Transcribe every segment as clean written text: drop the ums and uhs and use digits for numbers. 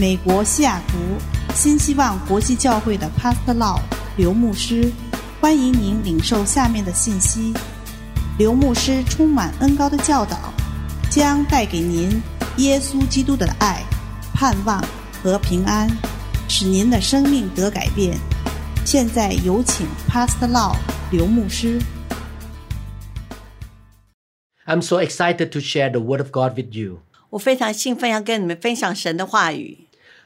美国西雅图新希望国际教会的 Pastor Law 刘牧师，欢迎您领受下面的信息。刘牧师充满恩膏的教导，将带给您耶稣基督的爱、盼望和平安，使您的生命得改变。现在有请 Pastor Law 刘牧师。I'm so excited to share the Word of God with you. 我非常兴奋要跟你们分享神的话语。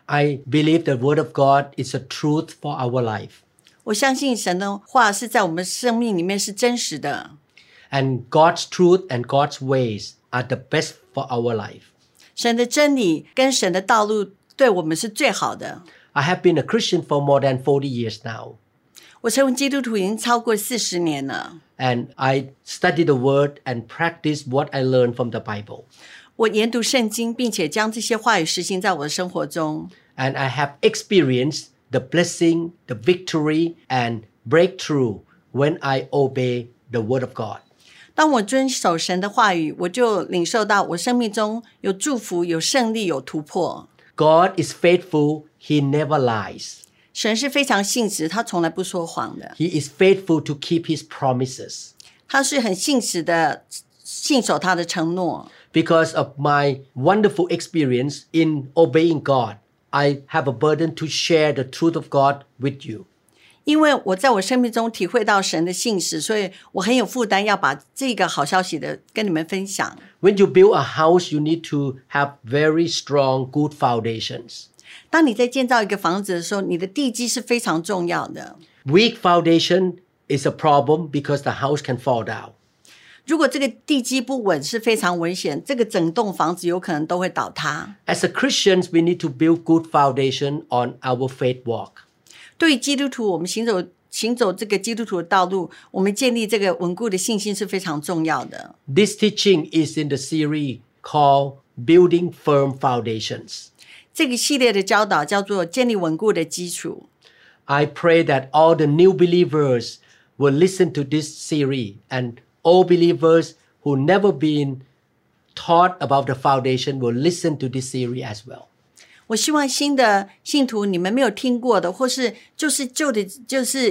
I believe the Word of God is a truth for our life. 我相信神的话是在我们生命里面是真实的。And God's truth and God's ways are the best for our life. 神的真理跟神的道路对我们是最好的。I have been a Christian for more than 40 years now. 我成为基督徒已经超过40年了。And I study the Word and practice what I learned from the Bible.我研读圣经，并且将这些话语实行在我的生活中。And I have experienced the blessing, the victory, and breakthrough when I obey the Word of God. 当我遵守神的话语，我就领受到我生命中有祝福、有胜利、有突破。God is faithful; He never lies. 神是非常信实，他从来不说谎的。He is faithful to keep His promises. 他是很信实的，信守他的承诺。Because of my wonderful experience in obeying God, I have a burden to share the truth of God with you. 因为我在我生命中体会到神的信实，所以我很有负担要把这个好消息的跟你们分享。When you build a house, you need to have very strong, good foundations. 当你在建造一个房子的时候，你的地基是非常重要的。Weak foundation is a problem because the house can fall down.如果这个地基不稳是非常危险，这个整栋房子有可能都会倒塌。As a Christians, we need to build good foundation on our faith walk. 对于基督徒，我们行走这个基督徒的道路，我们建立这个稳固的信心是非常重要的。This teaching is in the series called Building Firm Foundations. 这个系列的教导叫做建立稳固的基础。I pray that all the new believers will listen to this series and all believers who never been taught about the foundation will listen to this series as well. 我希望新的信徒，你们没有听过的，或是就是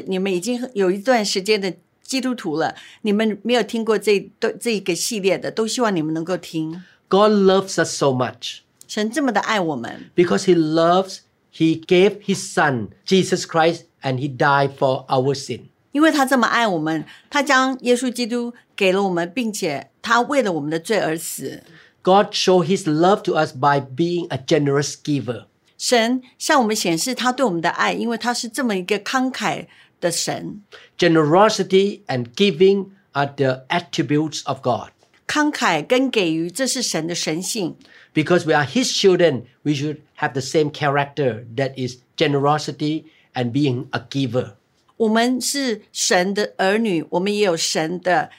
你们已经有一段时间的基督徒了，你们没有听过这一个系列的，都希望你们能够听。God loves us so much. 神这么的爱我们。Because He loves, He gave His Son, Jesus Christ, and He died for our sin.因为他这么爱我们，他将耶稣基督给了我们，并且他为了我们的罪而死。God showed His love to us by being a generous giver. 神向我们显示他对我们的爱，因为他是这么一个慷慨的神。Generosity and giving are the attributes of God. 慷慨跟给予，这是神的神性。Because we are His children, we should have the same character that is generosity and being a giver.我们是神的儿女，我们也有神的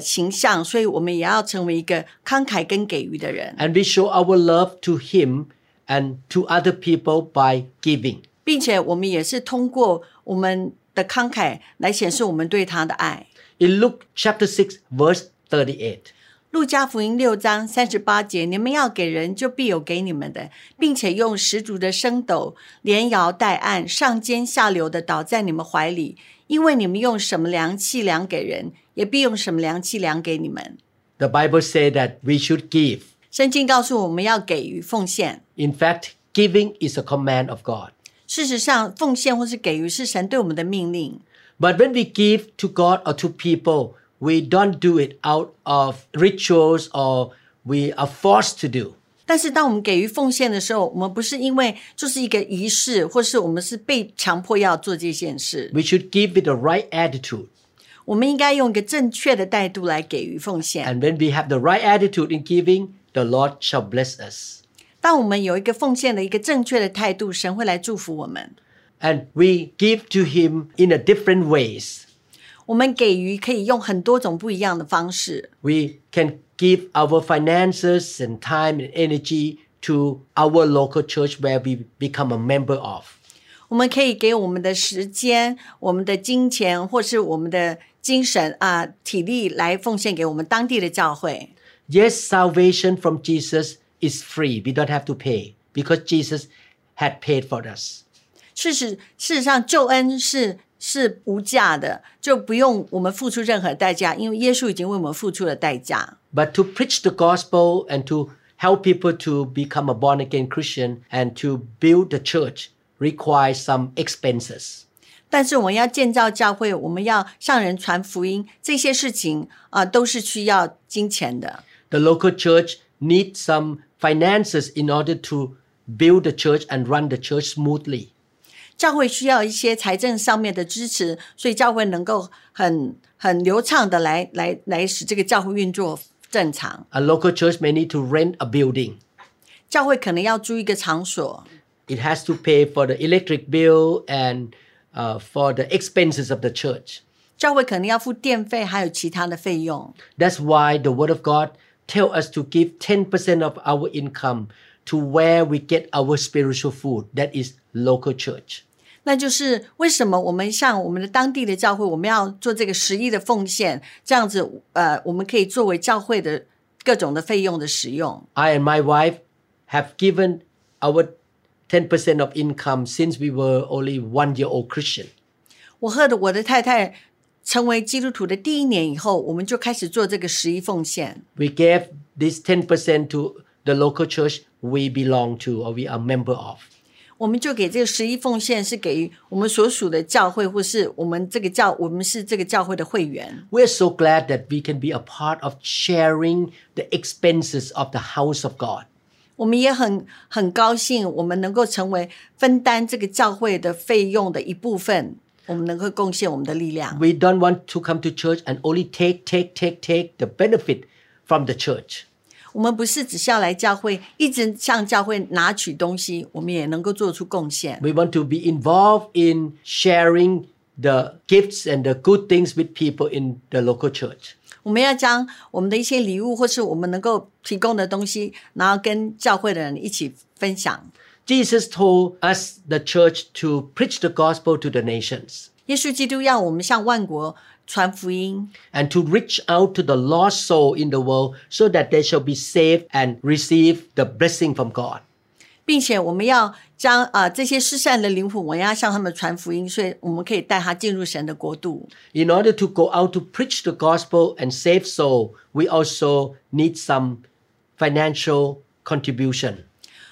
形象，所以我们也要成为一个慷慨跟给予的人。And we show our love to Him and to other people by giving. 并且我们也是通过我们的慷慨来显示我们对他的爱。In Luke chapter 6 verse 38. 路加福音6章38节，你们要给人，就必有给你们的，并且用十足的升斗，连摇带按，上尖下流的倒在你们怀里，因为你们用什么量器量给人，也必用什么量器量给你们。The Bible says that we should give. 圣经告诉我们要给予奉献。In fact, giving is a command of God. 事实上，奉献或是给予是神对我们的命令。But when we give to God or to people,We don't do it out of rituals or we are forced to do. 但是当我们给予奉献的时候，我们不是因为就是一个仪式，或是我们是被强迫要做这件事。We should give with the right attitude. 我们应该用一个正确的态度来给予奉献。And when we have the right attitude in giving, the Lord shall bless us. 当我们有一个奉献的一个正确的态度，神会来祝福我们。And we give to Him in a different ways.我们给予可以用很多种不一样的方式。We can give our finances and time and energy to our local church where we become a member of. 我们可以给我们的时间、我们的金钱或是我们的精神啊、体力来奉献给我们当地的教会。Yes, salvation from Jesus is free. We don't have to pay because Jesus had paid for us. 事实上救恩是无价的，就不用我们付出任何代价，因为耶稣已经为我们付出了代价。 But to preach the gospel and to help people to become a born again Christian and to build the church requires some expenses.但是我们要建造教会，我们要向人传福音，这些事情都是需要金钱的。 The local church needs some finances in order to build the church and run the church smoothly. 教会需要一些财政上面的支持，所以教会能够很流畅的来使这个教会运作正常。 A local church may need to rent a building. 教会可能要租一个场所。 It has to pay for the electric bill and for the expenses of the church. 教会可能要付电费还有其他的费用。 That's why the Word of God tells us to give 10% of our income to where we get our spiritual food, that is local church. 那就是为什么我们向我们的当地的教会，我们要做这个10%的奉献，这样子我们可以作为教会的各种的费用的使用。 I and my wife have given our 10% of income since we were only 1-year-old Christian. 我和我的太太成为基督徒的第一年以后，我们就开始做这个11奉献。 We gave this 10% to the local church we belong to or we are a member of. 我们就给这个11奉献是给予我们所属的教会，或是我们是这个教会的会员。 We're so glad that we can be a part of sharing the expenses of the house of God.我们也很高兴，我们能够成为分担这个教会的费用的一部分，我们能够贡献我们的力量。We don't want to come to church and only take the benefit from the church. 我们不是只是要来教会，一直向教会拿取东西，我们也能够做出贡献。We want to be involved in sharing the gifts and the good things with people in the local church.我们要将我们的一些礼物，或是我们能够提供的东西，然后跟教会的人一起分享。 Jesus told us the church to preach the gospel to the nations. 耶稣基督要我们向万国传福音。 And to reach out to the lost soul in the world so that they shall be saved and receive the blessing from God. 并且我们要将这些失散的灵魂，我要向他们传福音，所以我们可以带他进入神的国度。 In order to go out to preach the gospel and save soul, we also need some financial contribution.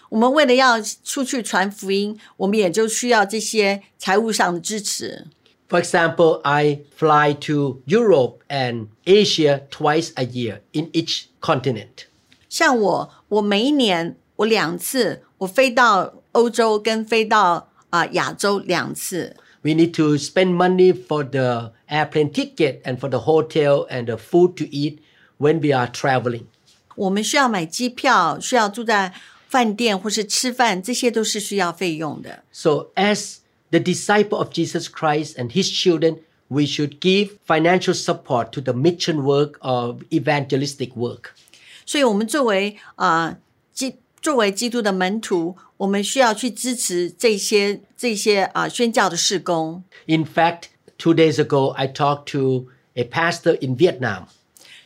我们为了要出去传福音，我们也就需要这些财务上的支持。 For example, I fly to Europe and Asia twice a year in each continent. 像我每一年我2次我飞到欧洲跟飞到亚洲2次。 We need to spend money for the airplane ticket and for the hotel and the food to eat when we are traveling. 我们需要买机票，需要住在饭店或是吃饭，这些都是需要费用的。 So as the disciple of Jesus Christ and his children, we should give financial support to the mission work of evangelistic work. 所以我们作为基督的门徒，我们需要去支持这些宣教的事工。 In fact, 2 days ago, I talked to a pastor in Vietnam.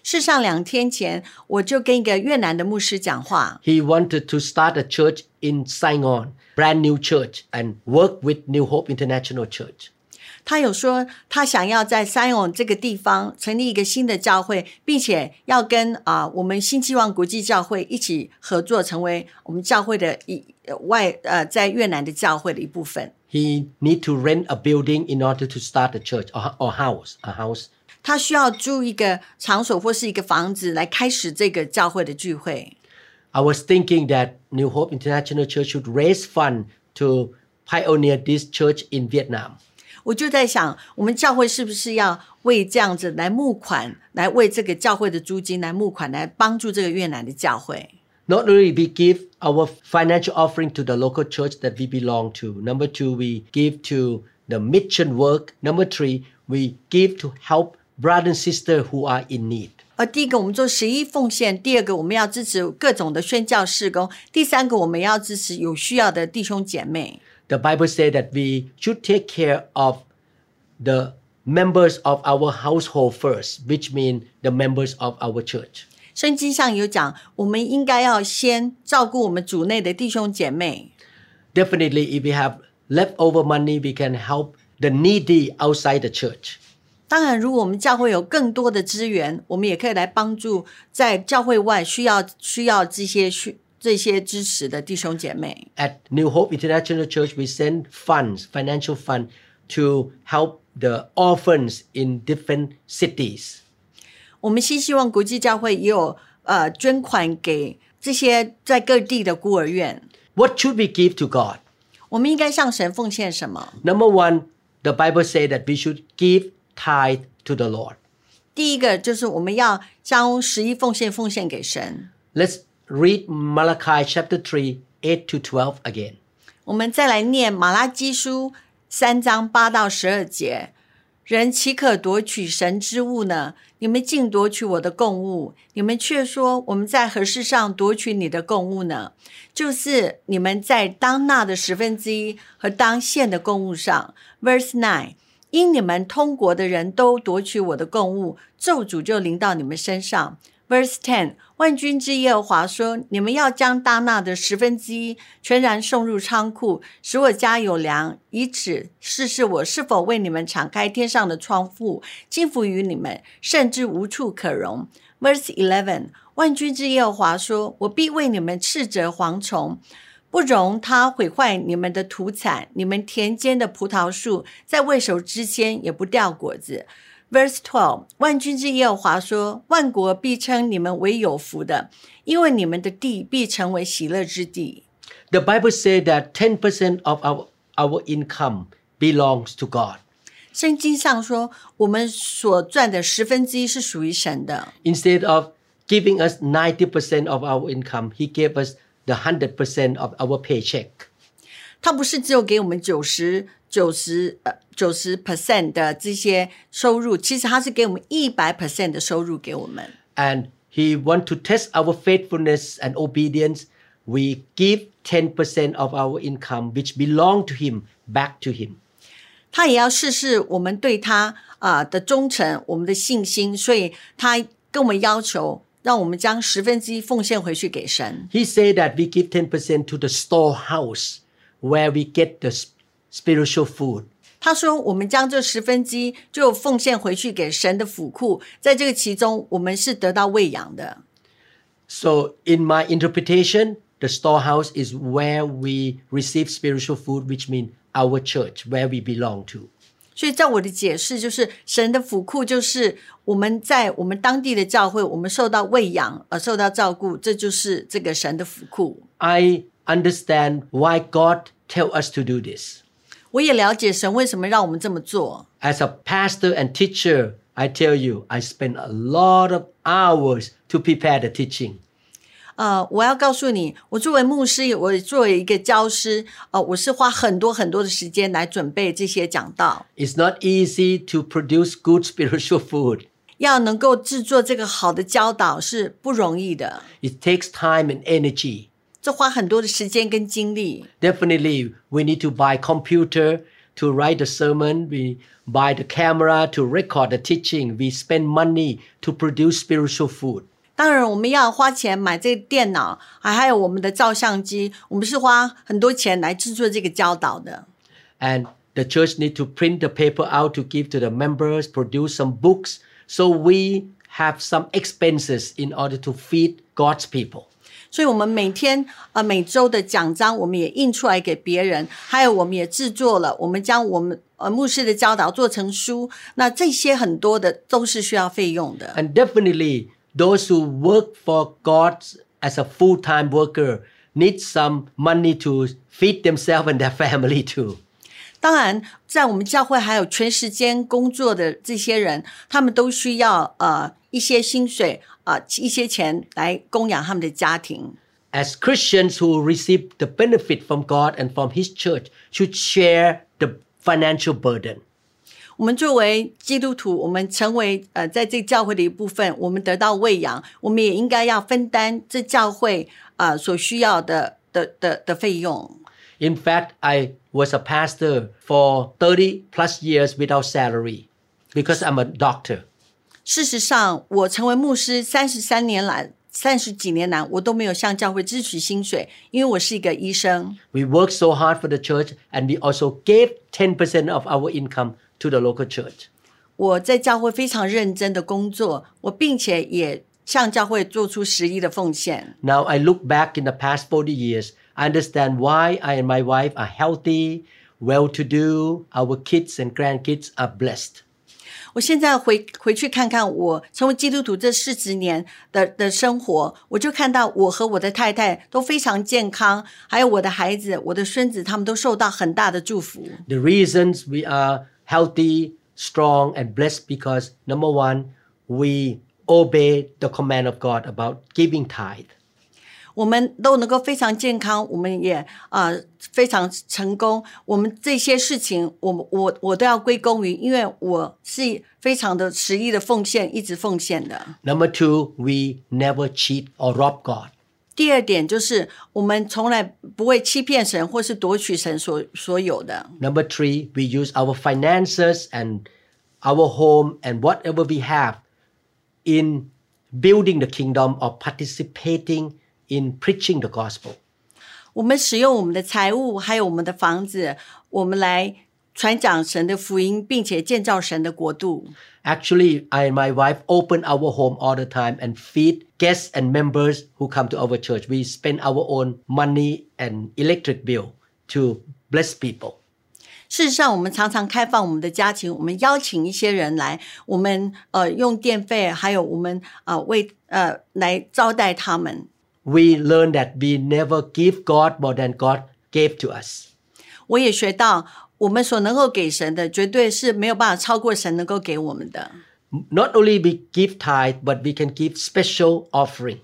事实上2天前，我就跟一个越南的牧师讲话。 He wanted to start a church in Saigon, brand new church, and work with New Hope International Church. 他有说他想要在 Saigon 这个地方成立一个新的教会，并且要跟我们新希望国际教会一起合作，成为我们教会的在越南的教会的一部分。 He need to rent a building in order to start a church or a house. 他需要租一个场所或是一个房子来开始这个教会的聚会。 I was thinking that New Hope International Church should raise funds to pioneer this church in Vietnam.我就在想，我们教会是不是要为这样子来募款，来为这个教会的租金来募款，来帮助这个越南的教会。 Not only we give our financial offering to the local church that we belong to. Number 2, we give to the mission work. Number 3, we give to help brothers and sisters who are in need. 第一个我们做11奉献，第二个我们要支持各种的宣教事工，第三个我们要支持有需要的弟兄姐妹。The Bible says that we should take care of the members of our household first, which means the members of our church. 圣经上有讲，我们应该要先照顾我们主内的弟兄姐妹。Definitely, if we have leftover money, we can help the needy outside the church. 当然，如果我们教会有更多的资源，我们也可以来帮助在教会外需要这些支持的弟兄姐妹。At New Hope International Church, we send funds, financial fund, to help the orphans in different cities. 我们希望国际教会也有捐款给这些在各地的孤儿院。What should we give to God? 我们应该向神奉献什么 ？Number 1, the Bible says that we should give tithe to the Lord. 第一个就是我们要将十一奉献给神。Let's read Malachi chapter 3, 8 to 12 again. 我们再来念马拉基书3章8到12节。人岂可夺取神之物呢？你们竟夺取我的供物，你们却说我们在何事上夺取你的供物呢？就是你们在当纳的1/10和当献的供物上。 Verse 9, 因你们通国的人都夺取我的供物，咒诅就临到你们身上。 Verse 10, 万军之耶和华说，你们要将当纳的1/10全然送入仓库，使我家有粮，以此试试我是否为你们敞开天上的窗户，赐福于你们，甚至无处可容。 Verse 11, 万军之耶和华说，我必为你们斥责蝗虫，不容它毁坏你们的土产，你们田间的葡萄树在未熟之前也不掉果子。Verse 12, 万军之耶和华说，万国必称你们为有福的，因为你们的地必成为喜乐之地。 The Bible says that 10% of our income belongs to God. 圣经上说，我们所赚的1/10是属于神的。 Instead of giving us 90% of our income, He gave us the 100% of our paycheck. 他不是只有给我们90% 的这些收入，其实他是给我们 100% 的收入给我们。 And He want to test our faithfulness and obedience. We give 10% of our income which belong to Him back to Him. 他也要试试我们对他的忠诚，我们的信心，所以他跟我们要求让我们将1/10奉献回去给神。 He said that we give 10% to the storehouse where we get the spiritual food. 他说我们将这1/10就奉献回去给神的府库，在这个其中我们是得到喂养的。 So in my interpretation, the storehouse is where we receive spiritual food, which means our church, where we belong to. 所以在我的解释就是神的府库就是我们在我们当地的教会，我们受到喂养而受到照顾，这就是这个神的府库。 I understand why God tell us to do this. 我也了解神为什么让我们这么做。 As a pastor and teacher, I tell you, I spend a lot of hours to prepare the teaching. 我要告诉你，我作为牧师，我作为一个教师，我是花很多的时间来准备这些讲道。 It's not easy to produce good spiritual food. 要能够制作这个好的教导是不容易的。 It takes time and energy.这花很多的时间跟精力。 Definitely, we need to buy computer to write the sermon. We buy the camera to record the teaching. We spend money to produce spiritual food. 当然我们要花钱买这个电脑，还有我们的照相机，我们是花很多钱来制作这个教导的。 And the church need to print the paper out to give to the members, produce some books, so we have some expenses in order to feed God's people.所以我们每周的讲章我们也印出来给别人，还有我们也制作了，我们将我们牧师的教导做成书，那这些很多的都是需要费用的。 And definitely, those who work for God as a full-time worker need some money to feed themselves and their family too. 当然在我们教会还有全时间工作的这些人，他们都需要一些薪水一些钱来供养他们的家庭。 As Christians who receive the benefit from God and from His church should share the financial burden. 我们作为基督徒，我们成为在这教会的一部分，我们得到喂养，我们也应该要分担这教会所需要的费用。 In fact, I was a pastor for 30 plus years without salary because I'm a doctor. 事实上我成为牧师33年来30几年来，我都没有向教会支取薪水，因为我是一个医生。We worked so hard for the church, and we also gave 10% of our income to the local church. 我在教会非常认真的工作，我并且也向教会做出10%的奉献。Now I look back in the past 40 years, I understand why I and my wife are healthy, well-to-do, our kids and grandkids are blessed.我现在回去看看我成为基督徒这40年 的生活，我就看到我和我的太太都非常健康，还有我的孩子，我的孙子，他们都受到很大的祝福。The reasons we are healthy, strong, and blessed because number one, we obey the command of God about giving tithe. 我们都能够非常健康，我们也非常成功，我们这些事情我都要归功于，因为我是非常的实意的奉献，一直奉献的。 Number two, we never cheat or rob God. 第二点就是我们从来不会欺骗神或是夺取神所有的。 Number three, we use our finances and our home and whatever we have in building the kingdom or participating in preaching the gospel. 我们使用我们的财物还有我们的房子，我们来传讲神的福音，并且建造神的国度。 Actually, I and my wife open our home all the time and feed guests and members who come to our church. We spend our own money and electric bill to bless people.事实上我们常常开放我们的家庭，我们邀请一些人来，我们用电费还有我们来招待他们。We learn that we never give God more than God gave to us. 我也学到我们所能够给神的绝对是没有办法超过神能够给我们的。Not only we give tithe, but we can give special offering.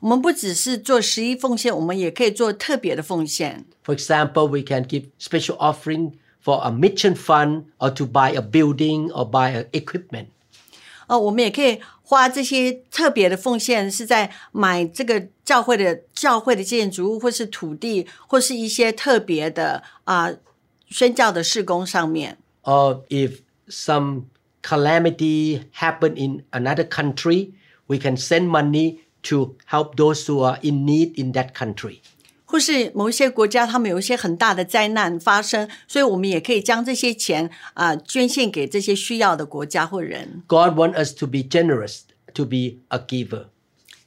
我们不只是做11奉献，我们也可以做特别的奉献。For example, we can give special offering for a mission fund or to buy a building or buy an equipment.我们也可以花这些特别的奉献是在买这个教会的建筑物或是土地或是一些特别的宣教的事工上面。Or if some calamity happen in another country, we can send money to help those who are in need in that country.或是某一些国家他们有一些很大的灾难发生，所以我们也可以将这些钱捐献给这些需要的国家或人。God wants us to be generous, to be a giver.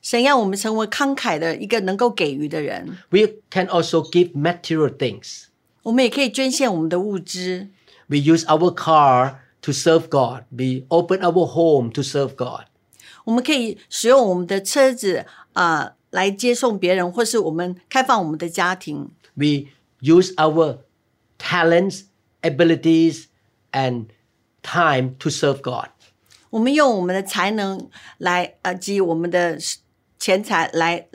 神要我们成为慷慨的一个能够给予的人。We can also give material things. 我们也可以捐献我们的物资。We use our car to serve God. We open our home to serve God. 我们可以使用我们的车子来接送别人，或是我们开放我们的家庭。 We use our talents, abilities, and time to serve God. 我们用我们的才能来及我们的钱财来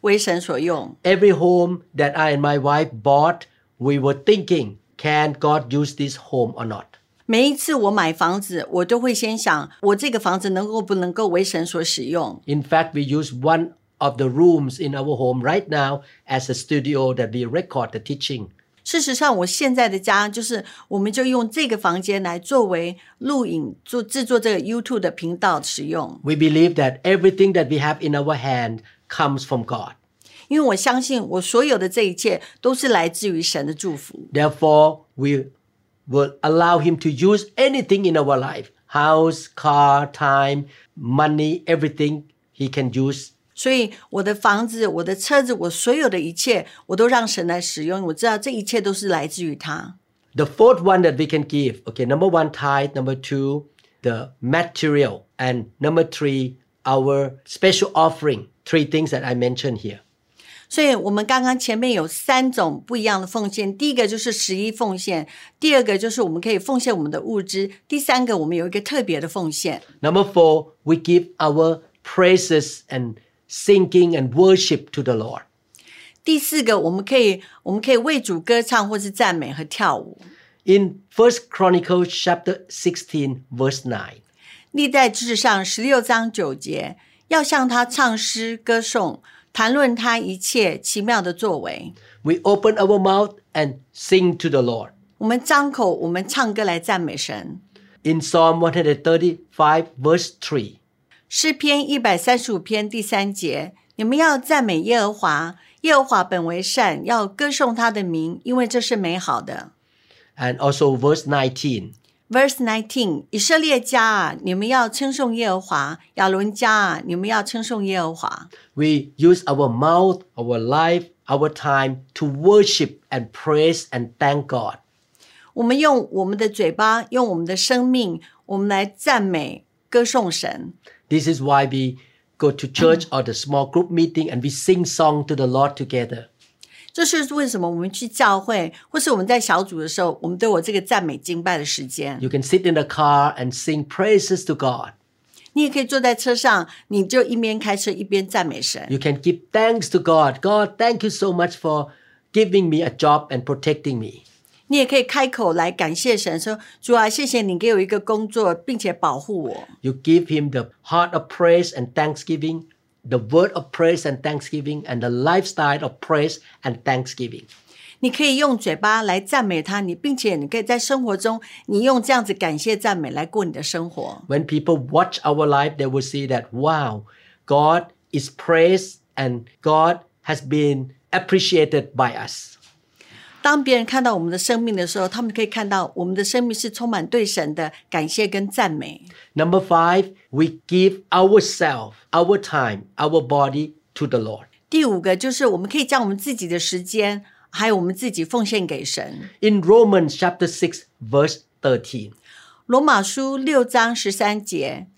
为神所用。 Every home that I and my wife bought, we were thinking, can God use this home or not? 每一次我买房子，我都会先想，我这个房子能够不能够为神所使用。In fact, we use one of the rooms in our home right now as a studio that we record the teaching. 事实上，我现在的家就是，我们就用这个房间来作为录影，制作这个 YouTube 的频道使用。We believe that everything that we have in our hand comes from God. 因为我相信，我所有的这一切都是来自于神的祝福。Therefore, we will allow him to use anything in our life. House, car, time, money, everything he can use. 所以我的房子，我的车子，我所有的一切，我都让神来使用。我知道这一切都是来自于他。The fourth one that we can give. Okay, number one, tithe. Number two, the material. And number three, our special offering. Three things that I mentioned here.所以我们刚刚前面有3种不一样的奉献，第一个就是11奉献，第二个就是我们可以奉献我们的物资，第三个我们有一个特别的奉献。 Number four, we give our praises and singing and worship to the Lord. 第四个我们可以为主歌唱或是赞美和跳舞。 In 1 Chronicles chapter 16 verse 9. 历代志上16章9节，要向他唱诗歌颂，谈论他一切奇妙的作为。 We open our mouth and sing to the Lord. 我们张口，我们唱歌来赞美神。In Psalm 135 verse 3. 诗篇135篇第3节，你们要赞美耶和华，耶和华本为善，要歌颂他的名，因为这是美好的。 And also verse 19, 以色列家啊，你们要称颂耶和华，亚伦家啊，你们要称颂耶和华。 We use our mouth, our life, our time to worship and praise and thank God. 我们用我们的嘴巴，用我们的生命，我们来赞美歌颂神。 This is why we go to church or the small group meeting and we sing song to the Lord together. 这是为什么我们去教会，或是我们在小组的时候，我们都有这个赞美敬拜的时间。You can sit in the car and sing praises to God. 你也可以坐在车上，你就一边开车一边赞美神。You can give thanks to God. God, thank you so much for giving me a job and protecting me. 你也可以开口来感谢神，说主啊，谢谢你给我一个工作，并且保护我。You give him the heart of praise and thanksgiving, the word of praise and thanksgiving, and the lifestyle of praise and thanksgiving. 你可以用嘴巴来赞美他，你并且你可以在生活中，你用这样子感谢赞美来过你的生活。When people watch our life, they will see that, wow, God is praised and God has been appreciated by us.当别人看到我们的生命的时候，他们可以看到我们的生命是充满对神的感谢跟赞美。 Number 5, we give ourselves, our time, our body to the Lord. 第五个就是我们可以将我们自己的时间还有我们自己奉献给神。 In Romans chapter 6 verse 13, 罗马书6章13节，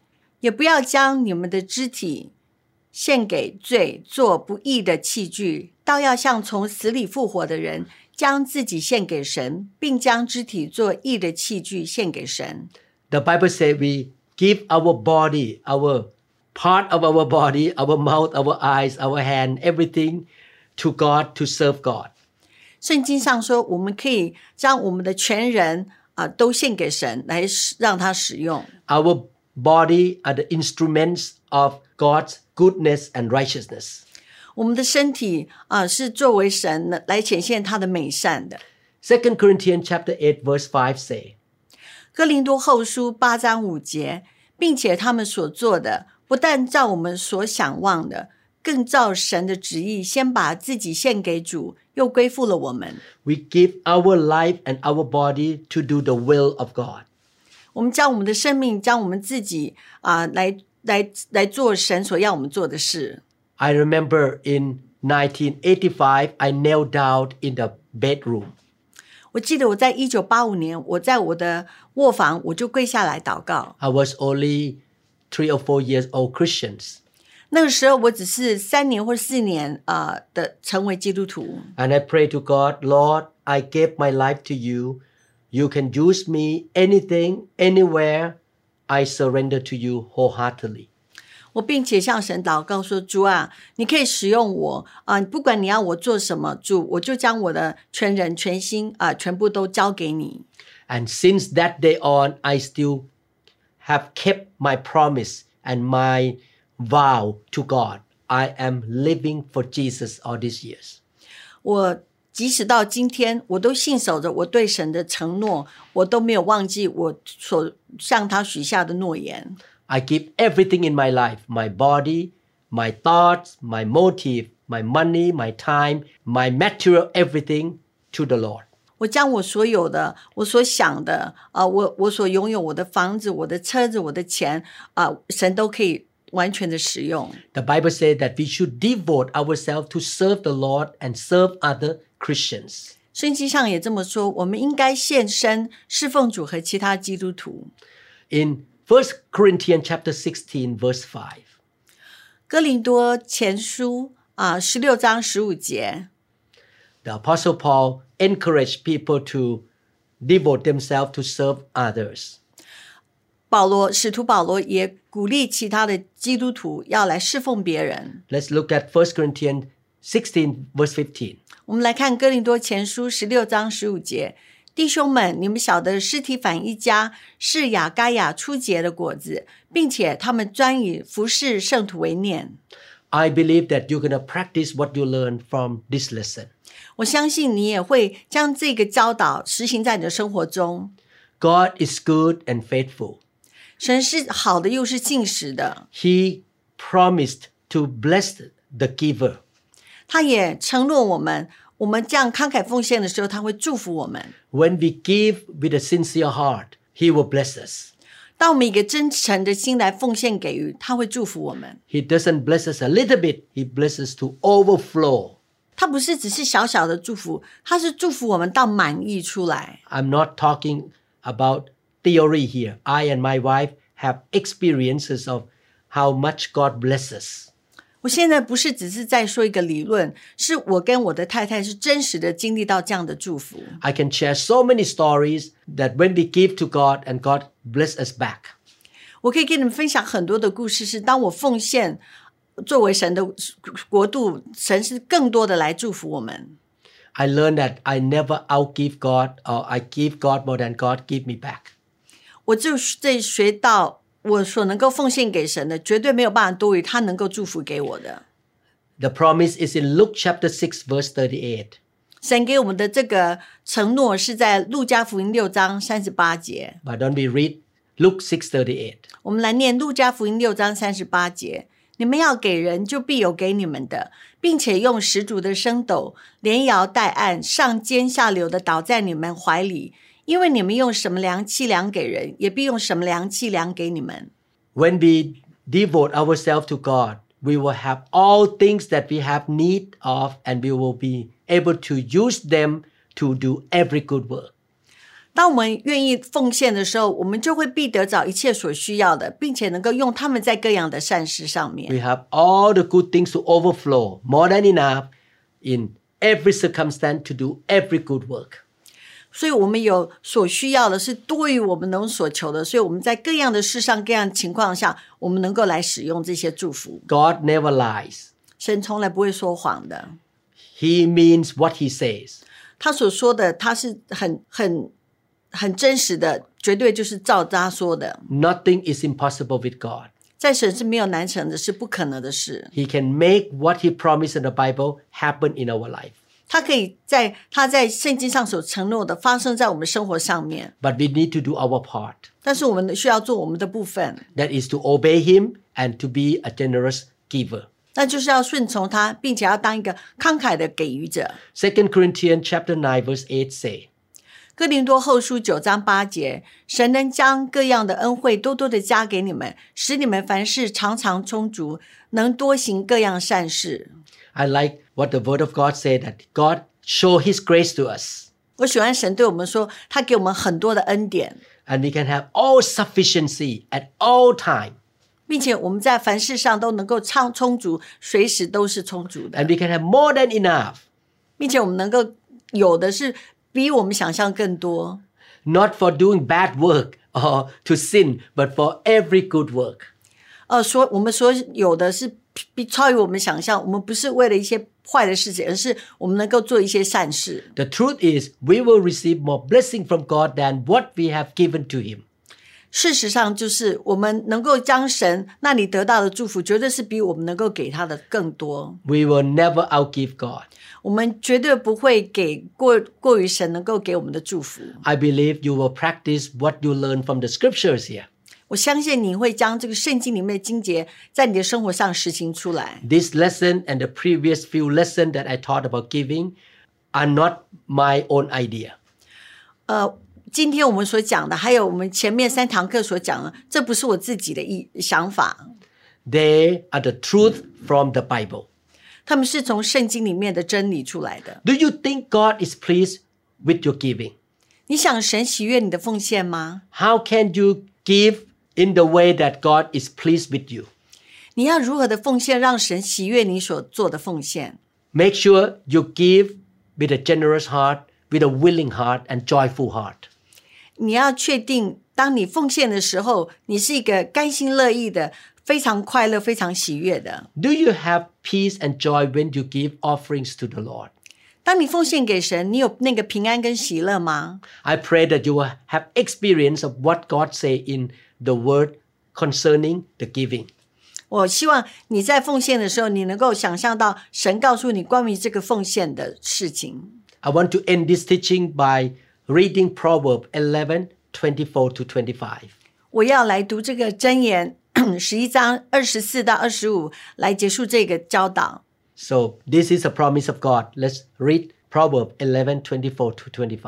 也不要将你们的肢体献给罪做不义的器具，倒要像从死里复活的人，将自己献给神，并将肢体做义的器具献给神。 The Bible says we give our body, our part of our body, our mouth, our eyes, our hand, everything to God to serve God. 圣经上说，我们可以将我们的全人都献给神，来让他使用。 Our body are the instruments of God's goodness and righteousness.我们的身体是作为神来显现他的美善的。 2 Corinthians chapter 8 verse 5 say, 哥林多后书8章5节，并且他们所做的，不但照我们所想望的，更照神的旨意，先把自己献给主，又归附了我们。 We give our life and our body to do the will of God. 我们将我们的生命，将我们自己来做神所要我们做的事。I remember in 1985, I knelt down in the bedroom. 我记得我在1985年，我在我的卧房，我就跪下来祷告。I was only 3 or 4 years old Christians. 那个时候我只是3年或4年的成为基督徒。And I prayed to God, Lord, I gave my life to you. You can use me anything, anywhere. I surrender to you wholeheartedly.我并且向神祷告说，主啊，你可以使用我不管你要我做什么，主，我就将我的全人全心全部都交给你。 And since that day on, I still have kept my promise and my vow to God. I am living for Jesus all these years. 我即使到今天，我都信守着我对神的承诺，我都没有忘记我所向他许下的诺言。I give everything in my life, my body, my thoughts, my motive, my money, my time, my material, everything to the Lord. 我将我所有的，我所想的，我所拥有，我的房子，我的车子，我的钱，神都可以完全的使用。The Bible says that we should devote ourselves to serve the Lord and serve other Christians. 圣经上也这么说，我们应该献身侍奉主和其他基督徒。In 1 Corinthians chapter 16 verse 5, 哥林多前书16章15节， The Apostle Paul encouraged people to devote themselves to serve others. 使徒保罗也鼓励其他的基督徒要来侍奉别人。 Let's look at 1 Corinthians 16 verse 15. 我们来看哥林多前书16章15节，弟兄们，你们晓得斯提反一家是亚该亚初结的果子，并且他们专以服侍圣徒为念。 I believe that you're going to practice what you learn from this lesson. 我相信你也会将这个教导实行在你的生活中。God is good and faithful. 神是好的又是信实的。 He promised to bless the giver. 他也承诺我们这样慷慨奉献的时候，他会祝福我们。 When we give with a sincere heart, He will bless us. 当我们一个真诚的心来奉献给予，他会祝福我们。 He doesn't bless us a little bit, He blesses us to overflow.他不是只是小小的祝福，他是祝福我们到满意出来。 I'm not talking about theory here. I and my wife have experiences of how much God blesses. 我现在不是只是在说一个理论，是我跟我的太太是真实的经历到这样的祝福。 I can share so many stories that when we give to God and God bless us back. 我可以跟你们分享很多的故事，是当我奉献作为神的国度，神是更多的来祝福我们。 I learned that I never outgive God, or I give God more than God give me back. 我就学到我所能够奉献给神的，绝对没有办法多于他能够祝福给我的。 The promise is in Luke chapter 6 verse 38. 神给我们的这个承诺是在路加福音6章38节。 Why don't we read Luke 6:38? 我们来念路加福音6章38节。你们要给人，就必有给你们的，并且用十足的升斗，连摇带按，上尖下流的倒在你们怀里，因为你们用什么量器量给人，也必用什么量器量给你们。 When we devote ourselves to God, we will have all things that we have need of, and we will be able to use them to do every good work.当我们愿意奉献的时候，我们就会必得找一切所需要的，并且能够用它们在各样的善事上面。 We have all the good things to overflow, more than enough in every circumstance to do every good work. 所以我们有所需要的是多于我们能所求的，所以我们在各样的事上各样的情况下，我们能够来使用这些祝福。 God never lies. 神从来不会说谎的。 He means what he says. 他所说的，他是很真实的，绝对就是照他说的。 Nothing is impossible with God. 在神是没有难成的，是不可能的事。 He can make what he promised in the Bible happen in our life. 他可以在他在圣经上所承诺的发生在我们生活上面。 But we need to do our part. 但是我们需要做我们的部分。 That is to obey him and to be a generous giver. 那就是要顺从他，并且要当一个慷慨的给予者。 2 Corinthians chapter 9 verse 8 say,哥林多后书9章8节，神能将各样的恩惠多多的加给你们，使你们凡事常常充足，能多行各样善事。 I like what the word of God said, that God show his grace to us. 我喜欢神对我们说，他给我们很多的恩典。 And we can have all sufficiency at all time. 并且我们在凡事上都能够充足，随时都是充足的。 And we can have more than enough. 并且我们能够有的是比我们想象更多。 Not for doing bad work or to sin, but for every good work. 我们所有的是超于我们想象，我们不是为了一些坏的事情，而是我们能够做一些善事。 The truth is, we will receive more blessing from God than what we have given to him. 事实上就是我们能够将神那里得到的祝福，绝对是比我们能够给他的更多。 We will never outgive God.我们绝对不会给过于神能够给我们的祝福。 I believe you will practice what you learn from the scriptures here. 我相信你会将这个圣经里面的经节在你的生活上实行出来。 This lesson and the previous few lessons that I taught about giving are not my own idea. 今天我们所讲的，还有我们前面3堂课所讲的，这不是我自己的想法。 They are the truth from the Bible.他们是从圣经里面的真理出来的。 Do you think God is pleased with your giving? 你想神喜悦你的奉献吗？ How can you give in the way that God is pleased with you? 你要如何的奉献让神喜悦你所做的奉献？ Make sure you give with a generous heart, with a willing heart and joyful heart. 你要确定当你奉献的时候，你是一个甘心乐意的，非常快乐，非常喜悦的。 Do you have peace and joy when you give offerings to the Lord? 当你奉献给神，你有那个平安跟喜乐吗？ I pray that you will have experience of what God say in the word concerning the giving. 我希望你在奉献的时候，你能够想象到神告诉你关于这个奉献的事情。 I want to end this teaching by reading Proverbs 11:24-25. 我要来读这个箴言11章24到25来结束这个教导。So this is a promise of God. Let's read Proverbs 11:24-25.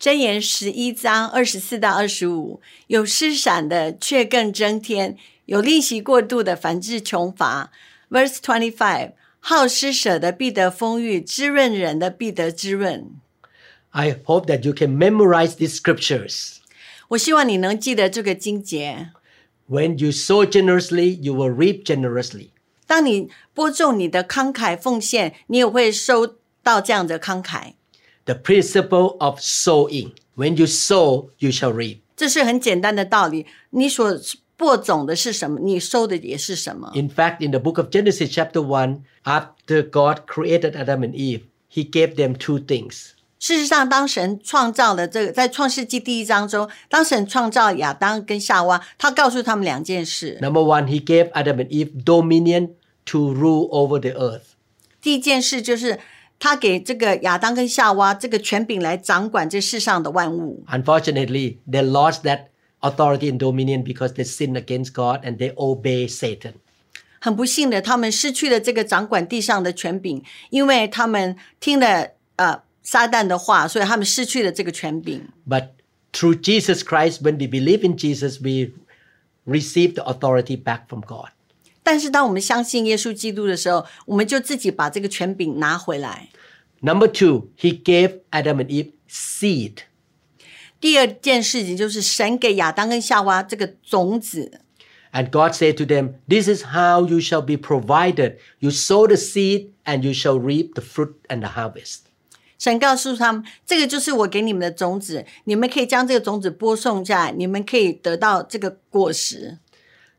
箴言11章24到25，有施散的却更增添，有吝惜过度的反致穷乏。Verse 25，好施舍的必得丰裕，滋润人的必得滋润。I hope that you can memorize these scriptures. 我希望你能记得这个经节。When you sow generously, you will reap generously. 当你播种你的慷慨奉献，你也会收到这样的慷慨。The principle of sowing. When you sow, you shall reap. 这是很简单的道理，你所播种的是什么，你收的也是什么。In fact, in the book of Genesis chapter 1, after God created Adam and Eve, he gave them two things.事实上，当神创造了这个，在创世纪第一章中，当神创造亚当跟夏娃，他告诉他们两件事。Number one, he gave Adam and Eve dominion to rule over the earth. 第一件事就是他给这个亚当跟夏娃这个权柄来掌管这世上的万物。Unfortunately, they lost that authority and dominion because they sinned against God and they obeyed Satan.很不幸的，他们失去了这个掌管地上的权柄，因为他们听了撒旦的话，所以他们失去了这个权柄。But through Jesus Christ, when we believe in Jesus, we receive the authority back from God. 但是当我们相信耶稣基督的时候，我们就自己把这个权柄拿回来。Number two, he gave Adam and Eve seed. 第二件事情就是神给亚当跟夏娃这个种子。And God said to them, "This is how you shall be provided. You sow the seed, and you shall reap the fruit and the harvest."神告诉他们，这个就是我给你们的种子，你们可以将这个种子播送下来，你们可以得到这个果实。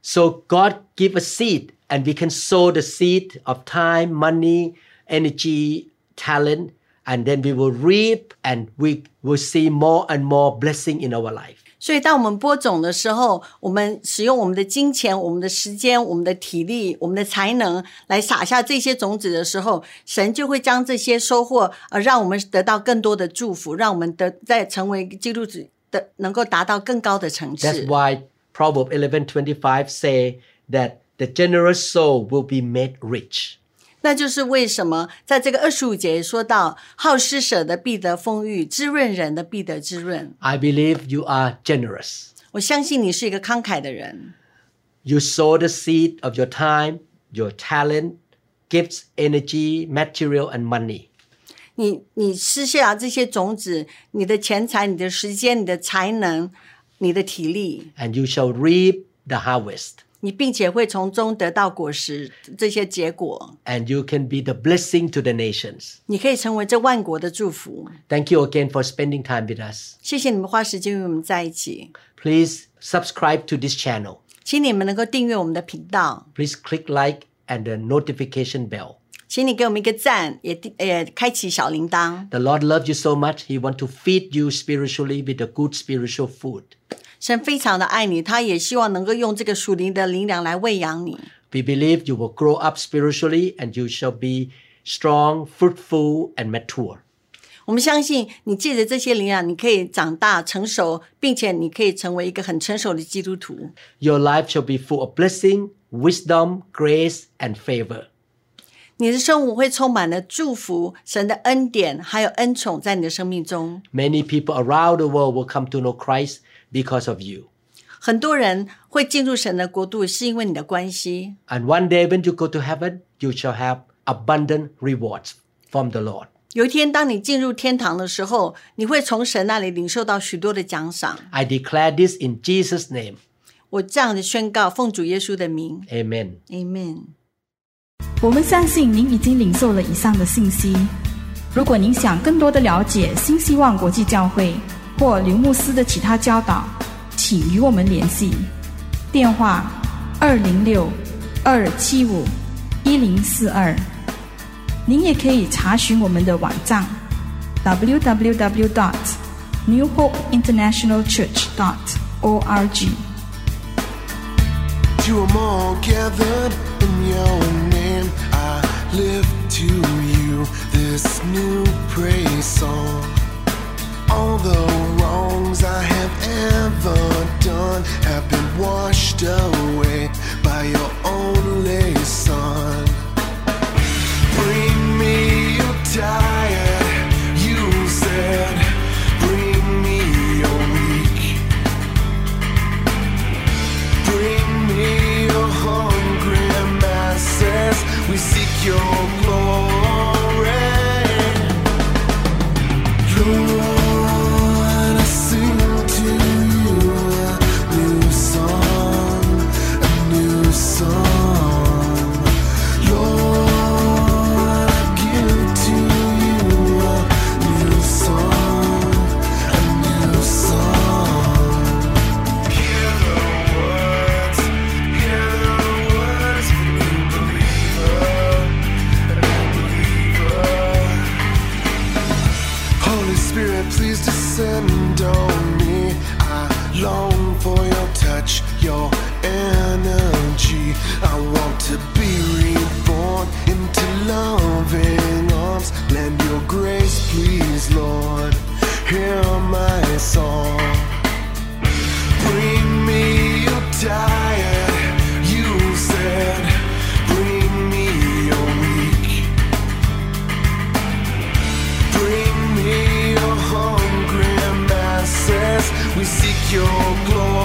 So God give a seed, and we can sow the seed of time, money, energy, talent, and then we will reap, and we will see more and more blessing in our life. 所以当我们播种的时候，我们使用我们的金钱、我们的时间、我们的体力、我们的才能来撒下这些种子的时候，神就会将这些收获，让我们得到更多的祝福，让我们再成为基督徒的，能够达到更高的层次。That's why Proverbs 11:25 say that the generous soul will be made rich.那就是为什么在这个25节说到，好施舍的必得丰裕，滋润人的必得滋润。I believe you are generous. 我相信你是一个慷慨的人。You sow the seed of your time, your talent, gifts, energy, material, and money. 你施下这些种子，你的钱财、你的时间、你的才能、你的体力。And you shall reap the harvest.你并且会从中得到果实，这些结果。And you can be the blessing to the nations. 你可以成为这万国的祝福。Thank you again for spending time with us. 谢谢你们花时间与我们在一起。Please subscribe to this channel. 请你们能够订阅我们的频道。Please click like and the notification bell. 请你给我们一个赞，也开启小铃铛。The Lord loves you so much. He wants to feed you spiritually with a good spiritual food.神非常的爱你，他也希望能够用这个属灵的灵粮来喂养你。We believe you will grow up spiritually and you shall be strong, fruitful and mature. 我们相信你借着这些灵粮，你可以长大成熟，并且你可以成为一个很成熟的基督徒。Your life shall be full of blessing, wisdom, grace and favor. 你的生活会充满了祝福，神的恩典还有恩宠在你的生命中。Many people around the world will come to know Christ.Because of you. 很多人会进入神的国度是因为你的关系。And one day when you go to heaven, you shall have abundant rewards from the Lord. 有一天当你进入天堂的时候，你会从神那里领受到许多的奖赏。I declare this in Jesus' name. 我这样的宣告，奉主耶稣的名。Amen. Amen. 我们相信您已经领受了以上的信息。如果您想更多的了解新希望国际教会或刘牧师的其他教导，请与我们联系，电话206-275-1042。您也可以查询我们的网站 www.newhopeinternationalchurch.org。 To them all gathered in your name, I lift to you this new praise song. All the wrongs I have ever done have been washed away by your only Son. Bring me your tired, you said. Bring me your weak. Bring me your hungry masses. We seek your glory.Lord, I sing to you a new song, Lord, I give to you a new song, hear the words of a new believer, Holy Spirit.Please descend on me. I long for your touch, your energy. I want to be reborn into loving arms. Lend your grace, please, Lord. Hear my song. Bring me your tired, you said. Bring me your weak. Bring me hungry masses, we seek your glory.